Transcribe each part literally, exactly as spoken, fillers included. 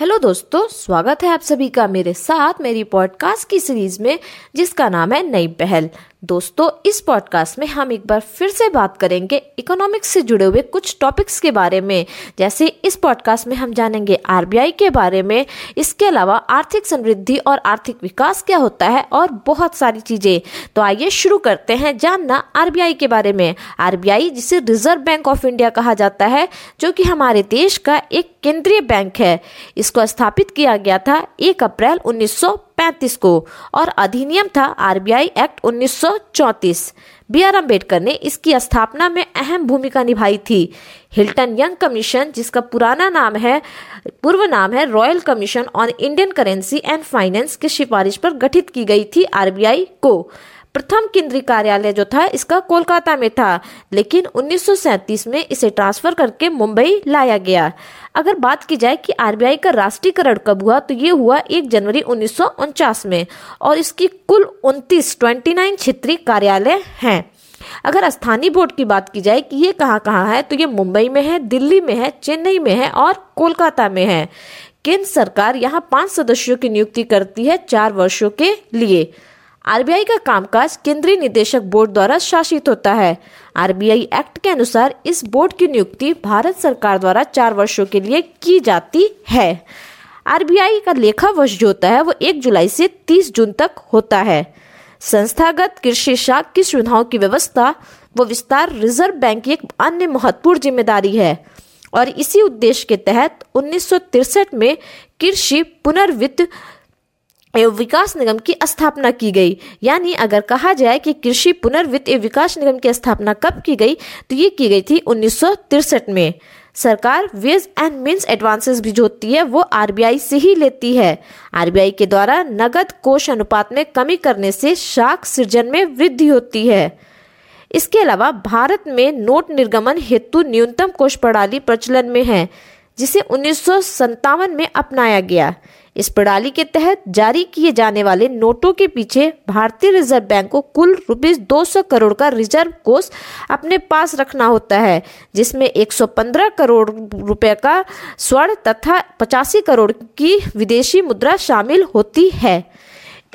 Hello दोस्तों, स्वागत है आप सभी का मेरे साथ मेरी पॉडकास्ट की सीरीज में जिसका नाम है नई पहल। दोस्तों, इस पॉडकास्ट में हम एक बार फिर से बात करेंगे इकोनॉमिक्स से जुड़े हुए कुछ टॉपिक्स के बारे में। जैसे इस पॉडकास्ट में हम जानेंगे आरबीआई के बारे में, इसके अलावा आर्थिक समृद्धि और आर्थिक विकास क्या होता है और बहुत सारी चीज़ें। तो आइए शुरू करते हैं जानना आरबीआई के बारे में। आरबीआई, जिसे रिजर्व बैंक ऑफ इंडिया कहा जाता है, जो कि हमारे देश का एक केंद्रीय बैंक है, इसको स्थापित किया गया था एक अप्रैल उन्नीस सौ पैंतीस को और अधिनियम था आरबीआई एक्ट उन्नीस सौ चौंतीस। बी आर अंबेडकर ने इसकी स्थापना में अहम भूमिका निभाई थी। हिल्टन यंग कमीशन, जिसका पुराना नाम है पूर्व नाम है royal commission on Indian currency and finance, की सिफारिश पर गठित की गई थी आरबीआई को। प्रथम केंद्रीय कार्यालय जो था इसका कोलकाता में था, लेकिन उन्नीस सौ सैंतीस में इसे ट्रांसफर करके मुंबई लाया गया। अगर बात की जाए कि आरबीआई का राष्ट्रीयकरण कब हुआ, तो ये हुआ एक जनवरी उन्नीस सौ उनचास में और इसकी कुल उनतीस उनतीस क्षेत्रीय कार्यालय हैं। अगर स्थानीय बोर्ड की बात की जाए कि ये कहाँ कहाँ है, तो ये मुंबई में है, दिल्ली में है, चेन्नई में है और कोलकाता में है। केंद्र सरकार यहाँ पांच सदस्यों की नियुक्ति करती है चार वर्षों के लिए। आरबीआई का कामकाज केंद्रीय निदेशक बोर्ड द्वारा शासित होता है। आरबीआई एक्ट के अनुसार इस बोर्ड की नियुक्ति भारत सरकार द्वारा चार वर्षों के लिए की जाती है। आरबीआई का लेखा वर्ष जो होता है वो एक जुलाई से तीस जून तक होता है। संस्थागत कृषि शाख की सुविधाओं की व्यवस्था व विस्तार रिजर्व बैंक की एक अन्य महत्वपूर्ण जिम्मेदारी है और इसी उद्देश्य के तहत उन्नीस सौ तिरसठ में कृषि पुनर्वित्त एवं विकास निगम की स्थापना की गई। यानी अगर कहा जाए कि कृषि पुनर्वित्त एवं विकास निगम की स्थापना कब की गई, तो ये की गई थी उन्नीस सौ तिरसठ में। सरकार वेज एंड मीन्स एडवांसेस भी जो होती है वो आरबीआई से ही लेती है। आरबीआई के द्वारा नगद कोष अनुपात में कमी करने से शाख सृजन में वृद्धि होती है। इसके अलावा भारत में नोट निर्गमन हेतु न्यूनतम कोष प्रणाली प्रचलन में है, जिसे उन्नीस सौ सत्तावन में अपनाया गया। इस प्रणाली के तहत जारी किए जाने वाले नोटों के पीछे भारतीय रिजर्व बैंक को कुल रुपीस दो सौ करोड़ का रिजर्व कोष अपने पास रखना होता है, जिसमें एक सौ पंद्रह करोड़ रुपए का स्वर्ण तथा पचासी करोड़ की विदेशी मुद्रा शामिल होती है।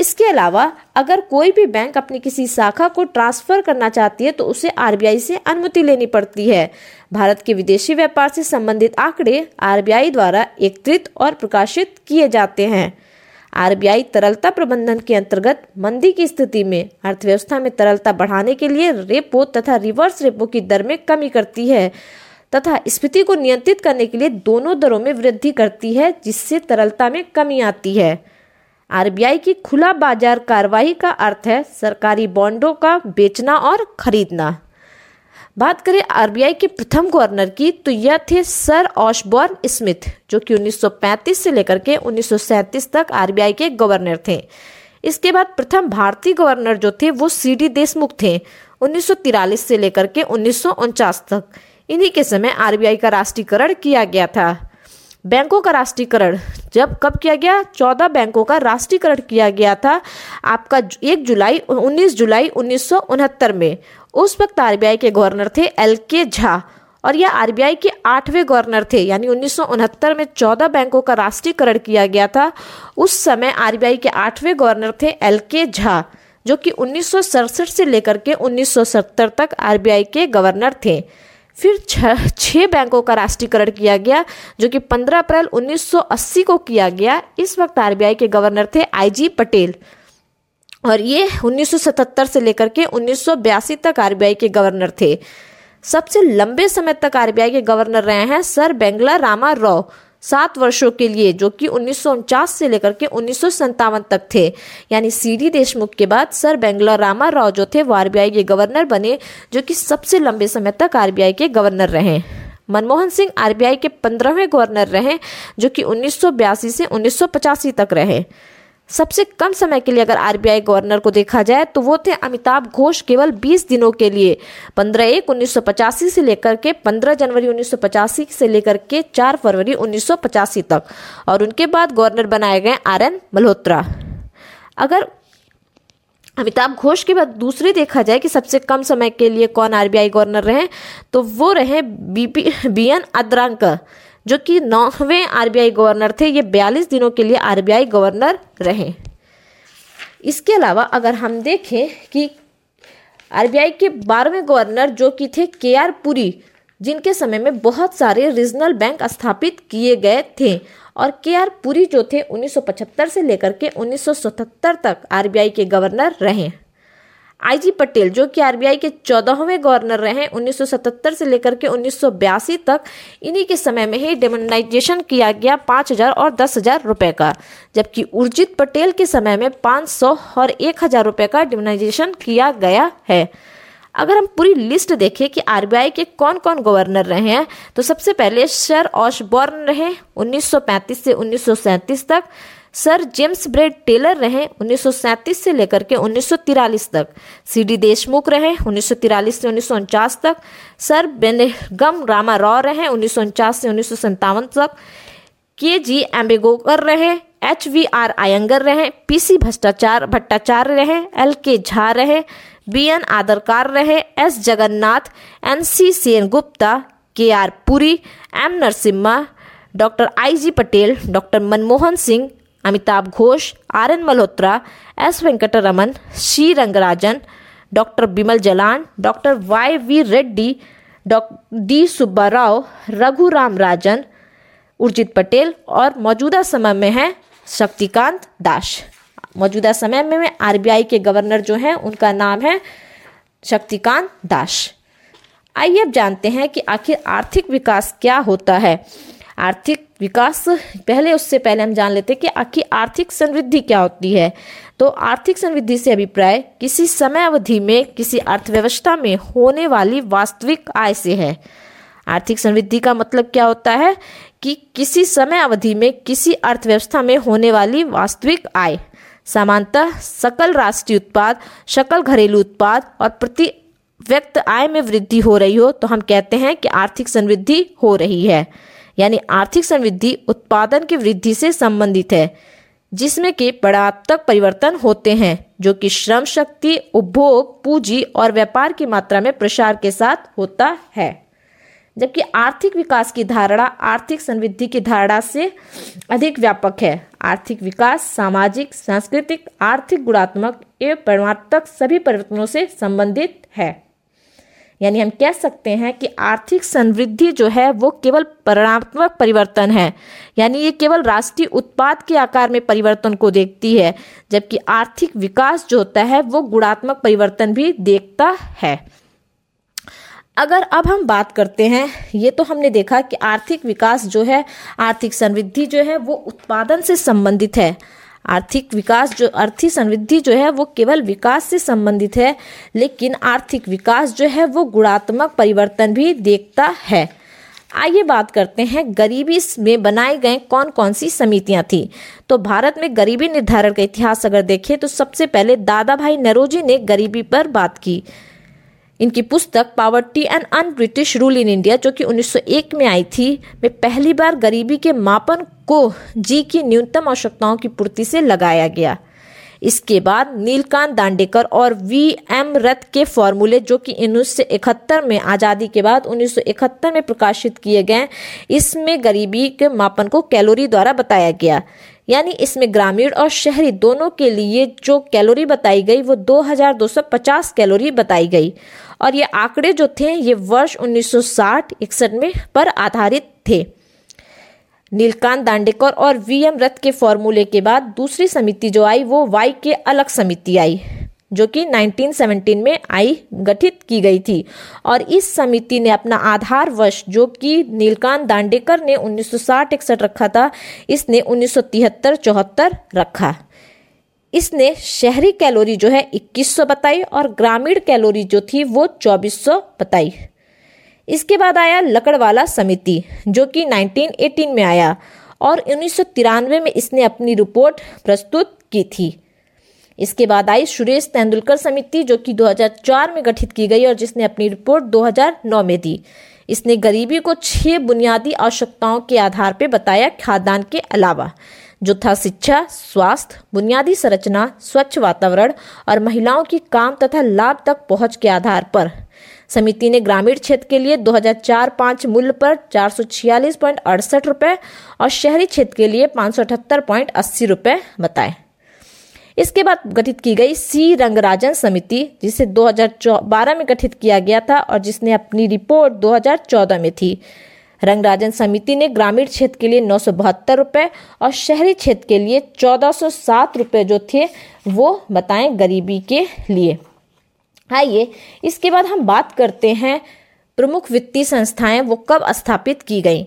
इसके अलावा अगर कोई भी बैंक अपनी किसी शाखा को ट्रांसफर करना चाहती है तो उसे आरबीआई से अनुमति लेनी पड़ती है। भारत के विदेशी व्यापार से संबंधित आंकड़े आरबीआई द्वारा एकत्रित और प्रकाशित किए जाते हैं। आरबीआई तरलता प्रबंधन के अंतर्गत मंदी की स्थिति में अर्थव्यवस्था में तरलता बढ़ाने के लिए रेपो तथा रिवर्स रेपो की दर में कमी करती है तथा स्फीति को नियंत्रित करने के लिए दोनों दरों में वृद्धि करती है, जिससे तरलता में कमी आती है। आरबीआई की खुला बाजार कार्रवाई का अर्थ है सरकारी बॉन्डों का बेचना और खरीदना। बात करें आरबीआई के प्रथम गवर्नर की, तो यह थे सर ऑशबॉर्न स्मिथ, जो कि उन्नीस सौ पैंतीस से लेकर के उन्नीस सौ सैंतीस तक आरबीआई के गवर्नर थे। इसके बाद प्रथम भारतीय गवर्नर जो थे वो सी डी देशमुख थे, उन्नीस सौ तैंतालीस से लेकर के उन्नीस सौ उनचास तक। इन्हीं के समय आरबीआई का राष्ट्रीयकरण किया गया था। बैंकों का राष्ट्रीयकरण जब कब किया गया, चौदह बैंकों का राष्ट्रीयकरण किया गया था आपका एक जुलाई उन्नीस जुलाई उन्नीस सौ उनहत्तर में। उस वक्त आरबीआई के गवर्नर थे एल के झा और यह आरबीआई के आठवें गवर्नर थे। यानी उन्नीस सौ उनहत्तर में चौदह बैंकों का राष्ट्रीयकरण किया गया था। उस समय आरबीआई के आठवें गवर्नर थे एल के झा, जो कि उन्नीस सौ सड़सठ से लेकर के उन्नीस सौ सत्तर तक आरबीआई के गवर्नर थे। फिर छह बैंकों का राष्ट्रीयकरण किया गया, जो कि पंद्रह अप्रैल उन्नीस सौ अस्सी को किया गया। इस वक्त आरबीआई के गवर्नर थे आईजी पटेल और ये उन्नीस सौ सतहत्तर से लेकर के उन्नीस सौ बयासी तक आरबीआई के गवर्नर थे। सबसे लंबे समय तक आरबीआई के गवर्नर रहे हैं सर बेंगलोर रामा राव, सात वर्षों के लिए, जो कि उन्नीस सौ उनचास से लेकर के उन्नीस सौ सत्तावन तक थे। यानी सी डी देशमुख के बाद सर बेंगलोर रामा राव जो थे वो आरबीआई के गवर्नर बने, जो कि सबसे लंबे समय तक आरबीआई के गवर्नर रहे। मनमोहन सिंह आरबीआई के पंद्रहवें गवर्नर रहे, जो कि उन्नीस सौ बयासी से उन्नीस सौ पचासी तक रहे। सबसे कम समय के लिए अगर आरबीआई गवर्नर को देखा जाए तो वो थे अमिताभ घोष, केवल बीस दिनों के लिए, पंद्रह एक उन्नीस सौ पचासी से लेकर के पंद्रह जनवरी उन्नीस सौ पचासी से लेकर के चार फरवरी उन्नीस सौ पचासी तक, और उनके बाद गवर्नर बनाए गए आरएन मल्होत्रा। अगर अमिताभ घोष के बाद दूसरे देखा जाए कि सबसे कम समय के लिए कौन आरबीआई गवर्नर रहे, तो वो रहे बी एन रथ। जो कि नौवें आरबीआई गवर्नर थे। ये बयालीस दिनों के लिए आरबीआई गवर्नर रहे। इसके अलावा अगर हम देखें कि आरबीआई के बारहवें गवर्नर जो कि थे के आर पुरी, जिनके समय में बहुत सारे रीजनल बैंक स्थापित किए गए थे, और के आर पुरी जो थे उन्नीस सौ पचहत्तर से लेकर के उन्नीस सौ सतहत्तर तक आरबीआई के गवर्नर रहे। आईजी पटेल जो कि आरबीआई के चौदहवें गवर्नर रहे, उन्नीस सौ सतहत्तर से लेकर के उन्नीस सौ बयासी तक। इन्हीं के समय में ही डिमोनेटाइजेशन किया गया पाँच हज़ार और दस हज़ार रुपए का, जबकि उर्जित पटेल के समय में पाँच सौ और एक हज़ार रुपए का डिमोनेटाइजेशन किया गया है। अगर हम पूरी लिस्ट देखें कि आरबीआई के कौन कौन गवर्नर रहे हैं, तो सबसे पहले सर ऑशबॉर्न रहे उन्नीस सौ पैंतीस से उन्नीस सौ सैंतीस तक, सर जेम्स ब्रेड टेलर रहे उन्नीस सौ सैंतीस से लेकर के उन्नीस सौ तैंतालीस तक, सी डी देशमुख रहे उन्नीस सौ तैंतालीस से उन्नीस सौ उनचास तक, सर बेंगलोर रामा राव रहे उन्नीस सौ उनचास से उन्नीस सौ सत्तावन तक, के जी अम्बेडकर रहे, एच वी आर आयंगर रहे, पी सी भ्रष्टाचार भट्टाचार्य रहे, एल के झा रहे, बी एन आदरकार रहे, S Jagannath, N C Sen Gupta, K R Puri, M Narasimha, doctor I G Patel, doctor Manmohan Singh, Amitabh Ghosh, R N Malhotra, S Venkataraman, C Rangarajan, doctor Bimal Jalan, doctor Y V Reddy, D Subba Rao, Raghuram Rajan, Urjit Patel और मौजूदा समय में है शक्तिकांत दास। मौजूदा समय में आरबीआई के गवर्नर जो हैं उनका नाम है शक्तिकांत दास। आइए अब जानते हैं कि आखिर आर्थिक विकास क्या होता है। आर्थिक विकास पहले उससे पहले हम जान लेते हैं कि आखिर आर्थिक समृद्धि क्या होती है। तो आर्थिक समृद्धि से अभिप्राय किसी समय अवधि में किसी अर्थव्यवस्था में होने वाली वास्तविक आय से है। आर्थिक समृद्धि का मतलब क्या होता है कि किसी समय अवधि में किसी अर्थव्यवस्था में होने वाली वास्तविक आय सामान्यतः सकल राष्ट्रीय उत्पाद, सकल घरेलू उत्पाद और प्रति व्यक्ति आय में वृद्धि हो रही हो तो हम कहते हैं कि आर्थिक समृद्धि हो रही है। यानी आर्थिक समृद्धि उत्पादन की वृद्धि से संबंधित है, जिसमें के बड़ात्मक परिवर्तन होते हैं जो कि श्रम शक्ति, उपभोग, पूंजी और व्यापार की मात्रा में प्रसार के साथ होता है। जबकि आर्थिक विकास की धारणा आर्थिक समृद्धि की धारणा से अधिक व्यापक है। आर्थिक विकास सामाजिक, सांस्कृतिक, आर्थिक गुणात्मक एवं परिमाणात्मक सभी परिवर्तनों से संबंधित है। यानी हम कह सकते हैं कि आर्थिक समृद्धि जो है वो केवल परिमाणात्मक परिवर्तन है, यानी ये केवल राष्ट्रीय उत्पाद के आकार में परिवर्तन को देखती है, जबकि आर्थिक विकास जो होता है वो गुणात्मक परिवर्तन भी देखता है। अगर अब हम बात करते हैं, ये तो हमने देखा कि आर्थिक विकास जो है, आर्थिक समृद्धि जो है वो उत्पादन से संबंधित है। आर्थिक विकास जो आर्थिक समृद्धि जो है वो केवल विकास से संबंधित है, लेकिन आर्थिक विकास जो है वो गुणात्मक परिवर्तन भी देखता है। आइए बात करते हैं गरीबी में बनाए गए कौन कौन सी समितियां थी। तो भारत में गरीबी निर्धारण का इतिहास अगर देखें तो सबसे पहले दादा भाई नरोजी ने गरीबी पर बात की। इनकी पुस्तक poverty and un-British rule in India जो कि उन्नीस सौ एक में आई थी, में पहली बार गरीबी के मापन को जी की न्यूनतम आवश्यकताओं की पूर्ति से लगाया गया। इसके बाद नीलकंठ दांडेकर और वी एम रथ के फॉर्मूले जो कि उन्नीस सौ इकहत्तर में आज़ादी के बाद उन्नीस सौ इकहत्तर में प्रकाशित किए गए, इसमें गरीबी के मापन को कैलोरी द्वारा बताया गया। यानी इसमें ग्रामीण और शहरी दोनों के लिए जो कैलोरी बताई गई वो दो हज़ार दो सौ पचास कैलोरी बताई गई, और ये आंकड़े जो थे ये वर्ष उन्नीस सौ साठ इकसठ में पर आधारित थे। नीलकांत दांडेकर और वी एम रथ के फॉर्मूले के बाद दूसरी समिति जो आई वो वाई के अलग समिति आई जो कि उन्नीस सौ सत्रह में आई गठित की गई थी, और इस समिति ने अपना आधार वर्ष जो कि नीलकांत दांडेकर ने उन्नीस सौ साठ इकसठ रखा था, इसने उन्नीस सौ तिहत्तर चौहत्तर रखा। इसने शहरी कैलोरी जो है इक्कीस सौ बताई और ग्रामीण कैलोरी जो थी वो चौबीस सौ बताई। इसके बाद आया लकड़वाला समिति जो कि उन्नीस सौ अठारह में आया और उन्नीस सौ तिरानवे में इसने अपनी रिपोर्ट प्रस्तुत की थी। इसके बाद आई सुरेश तेंदुलकर समिति जो कि दो हज़ार चार में गठित की गई और जिसने अपनी रिपोर्ट दो हज़ार नौ में दी। इसने गरीबी को छह बुनियादी आवश्यकताओं के आधार पर बताया, खाद्यान्न के अलावा, जो था शिक्षा, स्वास्थ्य, बुनियादी संरचना, स्वच्छ वातावरण और महिलाओं की काम तथा लाभ तक पहुंच के आधार पर। समिति ने ग्रामीण क्षेत्र के लिए दो हज़ार चार पाँच मूल्य पर चार सौ छियालीस पॉइंट अड़सठ रुपये और शहरी क्षेत्र के लिए पाँच सौ अठहत्तर पॉइंट अस्सी रुपये बताए। इसके बाद गठित की गई सी रंगराजन समिति, जिसे दो हज़ार बारह में गठित किया गया था और जिसने अपनी रिपोर्ट दो हज़ार चौदह में थी। रंगराजन समिति ने ग्रामीण क्षेत्र के लिए नौ सौ बहत्तर रुपये और शहरी क्षेत्र के लिए चौदह सौ सात रुपये जो थे वो बताएं गरीबी के लिए। आइए इसके बाद हम बात करते हैं प्रमुख वित्तीय संस्थाएं वो कब स्थापित की गई,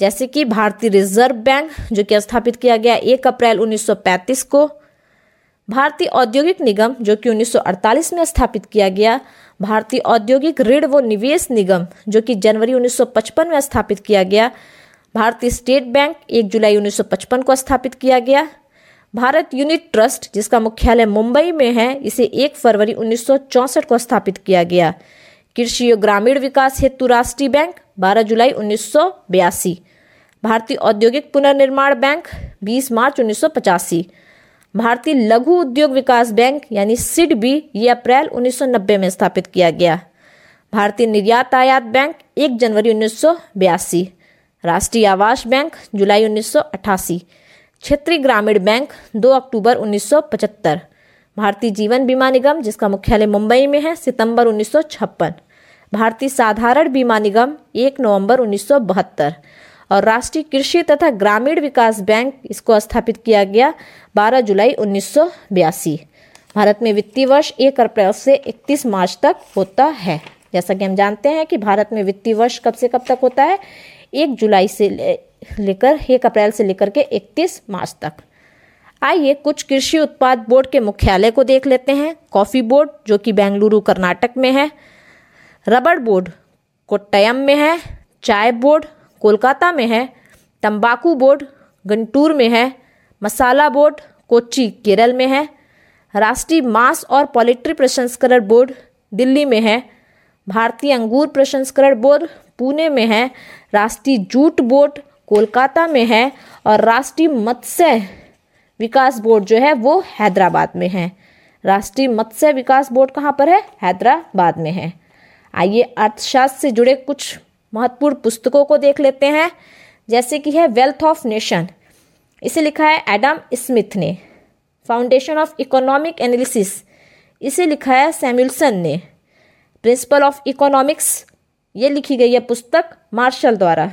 जैसे कि भारतीय रिजर्व बैंक जो कि स्थापित किया गया एक अप्रैल उन्नीस सौ पैंतीस को, भारतीय औद्योगिक निगम जो कि उन्नीस सौ अड़तालीस में स्थापित किया गया, भारतीय औद्योगिक ऋण व निवेश निगम जो कि जनवरी उन्नीस सौ पचपन में स्थापित किया गया, भारतीय स्टेट बैंक एक जुलाई उन्नीस सौ पचपन को स्थापित किया गया, भारत यूनिट ट्रस्ट जिसका मुख्यालय मुंबई में है इसे एक फरवरी उन्नीस सौ चौंसठ को स्थापित किया गया, कृषि और ग्रामीण विकास हेतु राष्ट्रीय बैंक बारह जुलाई उन्नीस सौ बयासी, भारतीय औद्योगिक पुनर्निर्माण बैंक बीस मार्च उन्नीस सौ पचासी, भारतीय लघु उद्योग विकास बैंक यानी सिडबी ये अप्रैल उन्नीस सौ नब्बे में स्थापित किया गया, भारतीय निर्यात आयात बैंक एक जनवरी उन्नीस सौ बयासी, राष्ट्रीय आवास बैंक जुलाई उन्नीस सौ अठासी, क्षेत्रीय ग्रामीण बैंक दो अक्टूबर उन्नीस सौ पचहत्तर, भारतीय जीवन बीमा निगम जिसका मुख्यालय मुंबई में है सितंबर उन्नीस सौ छप्पन, भारतीय साधारण बीमा निगम एक नवंबर उन्नीस सौ बहत्तर और राष्ट्रीय कृषि तथा ग्रामीण विकास बैंक इसको स्थापित किया गया बारह जुलाई उन्नीस सौ बयासी। भारत में वित्तीय वर्ष एक अप्रैल से इकतीस मार्च तक होता है। जैसा कि हम जानते हैं कि भारत में वित्तीय वर्ष कब से कब तक होता है, एक जुलाई से लेकर एक अप्रैल से लेकर के इकतीस मार्च तक। आइए कुछ कृषि उत्पाद बोर्ड के मुख्यालय को देख लेते हैं। कॉफी बोर्ड जो कि बेंगलुरु कर्नाटक में है, रबड़ बोर्ड कोट्टयम में है, चाय बोर्ड कोलकाता में है, तंबाकू बोर्ड गंटूर में है, मसाला बोर्ड कोच्चि केरल में है, राष्ट्रीय मांस और पोल्ट्री प्रसंस्करण बोर्ड दिल्ली में है, भारतीय अंगूर प्रसंस्करण बोर्ड पुणे में है, राष्ट्रीय जूट बोर्ड कोलकाता में है और राष्ट्रीय मत्स्य विकास बोर्ड जो है वो हैदराबाद में है। राष्ट्रीय मत्स्य विकास बोर्ड कहाँ पर है? हैदराबाद में है। आइए अर्थशास्त्र से जुड़े कुछ महत्वपूर्ण पुस्तकों को देख लेते हैं, जैसे कि है वेल्थ ऑफ नेशन, इसे लिखा है एडम स्मिथ ने। फाउंडेशन ऑफ इकोनॉमिक एनालिसिस, इसे लिखा है सैमुअलसन ने। प्रिंसिपल ऑफ इकोनॉमिक्स, ये लिखी गई है पुस्तक मार्शल द्वारा।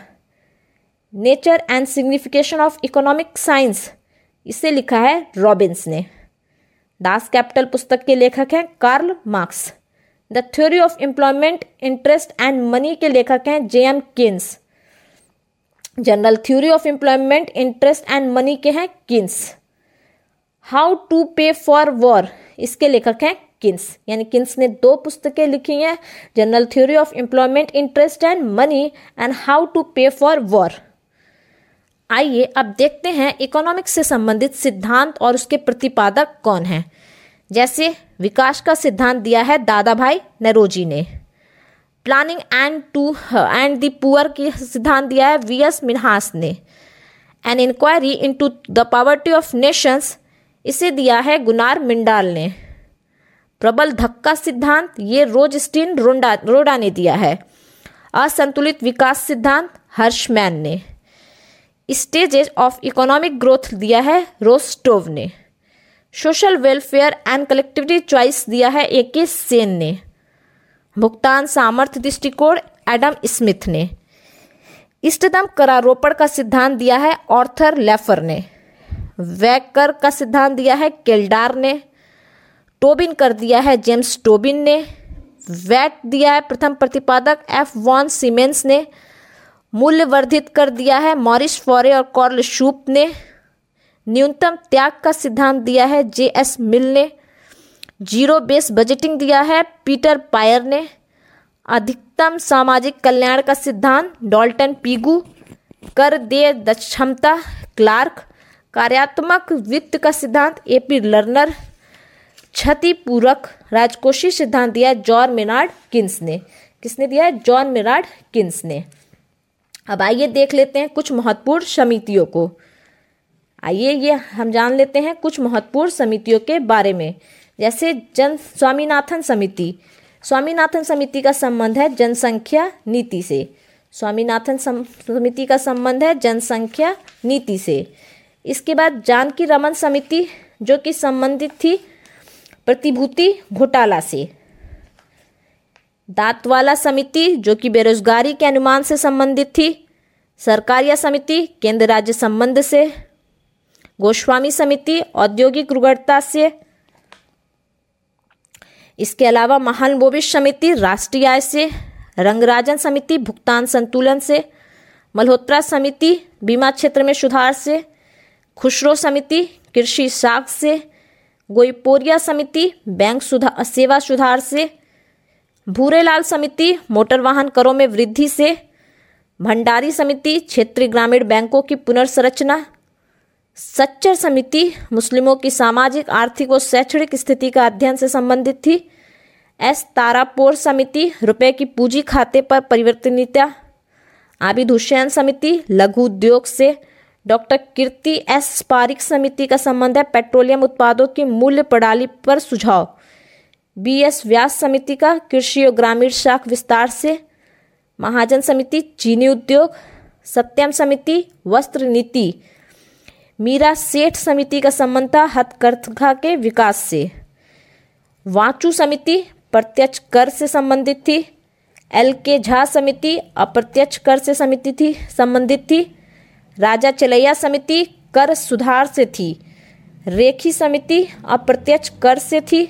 Nature and signification of economic science, इसे लिखा है रॉबिन्स ने। दास कैपिटल पुस्तक के लेखक हैं Karl Marx. The theory of employment interest and money के लेखक हैं J M Keynes. General theory of employment interest and money के हैं Keynes. How to pay for war, इसके लेखक हैं किन्स। यानी किन्स ने दो पुस्तकें लिखी हैं, general theory of employment interest and money and how to pay for war. आइए अब देखते हैं इकोनॉमिक्स से संबंधित सिद्धांत और उसके प्रतिपादक कौन हैं। जैसे विकास का सिद्धांत दिया है दादा भाई नरोजी ने। Planning and to and the poor की सिद्धांत दिया है वी एस मिन्हास ने। An inquiry into the poverty of nations, इसे दिया है गुनार मिंडाल ने। प्रबल धक्का सिद्धांत ये रोजस्टीन रोडा रोडा ने दिया है। असंतुलित विकास सिद्धांत हर्षमैन ने। स्टेजेस ऑफ इकोनॉमिक ग्रोथ दिया है रोस्टोव ने। Social welfare and collectivity choice दिया है ए के सेन ने। भुगतान सामर्थ्य दृष्टिकोण एडम स्मिथ ने। इष्टतम करारोपण का सिद्धांत दिया है आर्थर लेफर ने। वैकर का सिद्धांत दिया है केल्डार ने। टोबिन कर दिया है जेम्स टोबिन ने। वैट दिया है प्रथम प्रतिपादक एफ वॉन सीमेंस ने। मूल्य वर्धित कर दिया है मॉरिस फॉरे और कॉर्ल शूप ने। न्यूनतम त्याग का सिद्धांत दिया है जे एस मिल ने। जीरो बेस बजटिंग दिया है पीटर पायर ने। अधिकतम सामाजिक कल्याण का सिद्धांत डॉल्टन पीगू। कर देय क्षमता क्लार्क। कार्यात्मक वित्त का सिद्धांत एपी लर्नर। क्षतिपूरक राजकोषीय सिद्धांत दिया है जॉन मिनार्ड किन्स ने। किसने दिया है? जॉन मिनार्ड किन्स ने। अब आइए देख लेते हैं कुछ महत्वपूर्ण समितियों को। आइए ये हम जान लेते हैं कुछ महत्वपूर्ण समितियों के बारे में, जैसे जन स्वामीनाथन समिति। स्वामीनाथन समिति का संबंध है जनसंख्या नीति से। स्वामीनाथन समिति का संबंध है जनसंख्या नीति से। इसके बाद जानकी रमन समिति जो कि संबंधित थी प्रतिभूति घोटाला से। दांतवाला समिति जो कि बेरोजगारी के अनुमान से संबंधित थी। सरकारिया समिति केंद्र राज्य संबंध से। गोस्वामी समिति औद्योगिक रुग्णता से। इसके अलावा महानबोविश समिति राष्ट्रीय आय से। रंगराजन समिति भुगतान संतुलन से। मल्होत्रा समिति बीमा क्षेत्र में सुधार से। खुशरो समिति कृषि साख से। गोईपोरिया समिति बैंक सुधार सेवा सुधार से। भूरेलाल समिति मोटर वाहन करों में वृद्धि से। भंडारी समिति क्षेत्रीय ग्रामीण बैंकों की पुनर्संरचना। सच्चर समिति मुस्लिमों की सामाजिक आर्थिक और शैक्षणिक स्थिति का अध्ययन से संबंधित थी। एस तारापोर समिति रुपए की पूंजी खाते पर परिवर्तनीयता। आबिद हुसैन समिति लघु उद्योग से। डॉक्टर कीर्ति एस पारिक समिति का संबंध है पेट्रोलियम उत्पादों की मूल्य प्रणाली पर सुझाव। बी एस व्यास समिति का कृषि और ग्रामीण शाख विस्तार से। महाजन समिति चीनी उद्योग। सत्यम समिति वस्त्र नीति। मीरा सेठ समिति का संबंध था हथकरघा के विकास से। वांचू समिति प्रत्यक्ष कर से संबंधित थी। एल के झा समिति अप्रत्यक्ष कर से समिति थी संबंधित थी। राजा चलैया समिति कर सुधार से थी। रेखी समिति अप्रत्यक्ष कर से थी।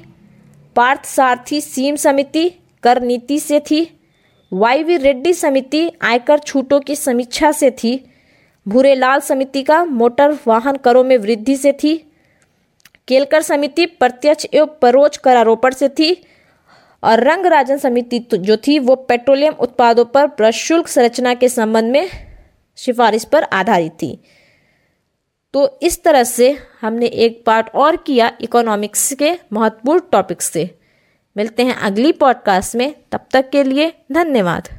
पार्थ सारथी सीम समिति कर नीति से थी। वाई वी रेड्डी समिति आयकर छूटों की समीक्षा से थी। भूरेलाल समिति का मोटर वाहन करों में वृद्धि से थी। केलकर समिति प्रत्यक्ष एवं परोक्ष करारोपण से थी। और रंगराजन समिति जो थी वो पेट्रोलियम उत्पादों पर प्रशुल्क संरचना के संबंध में सिफारिश पर आधारित थी। तो इस तरह से हमने एक पार्ट और किया इकोनॉमिक्स के महत्वपूर्ण टॉपिक्स से। मिलते हैं अगली पॉडकास्ट में, तब तक के लिए धन्यवाद।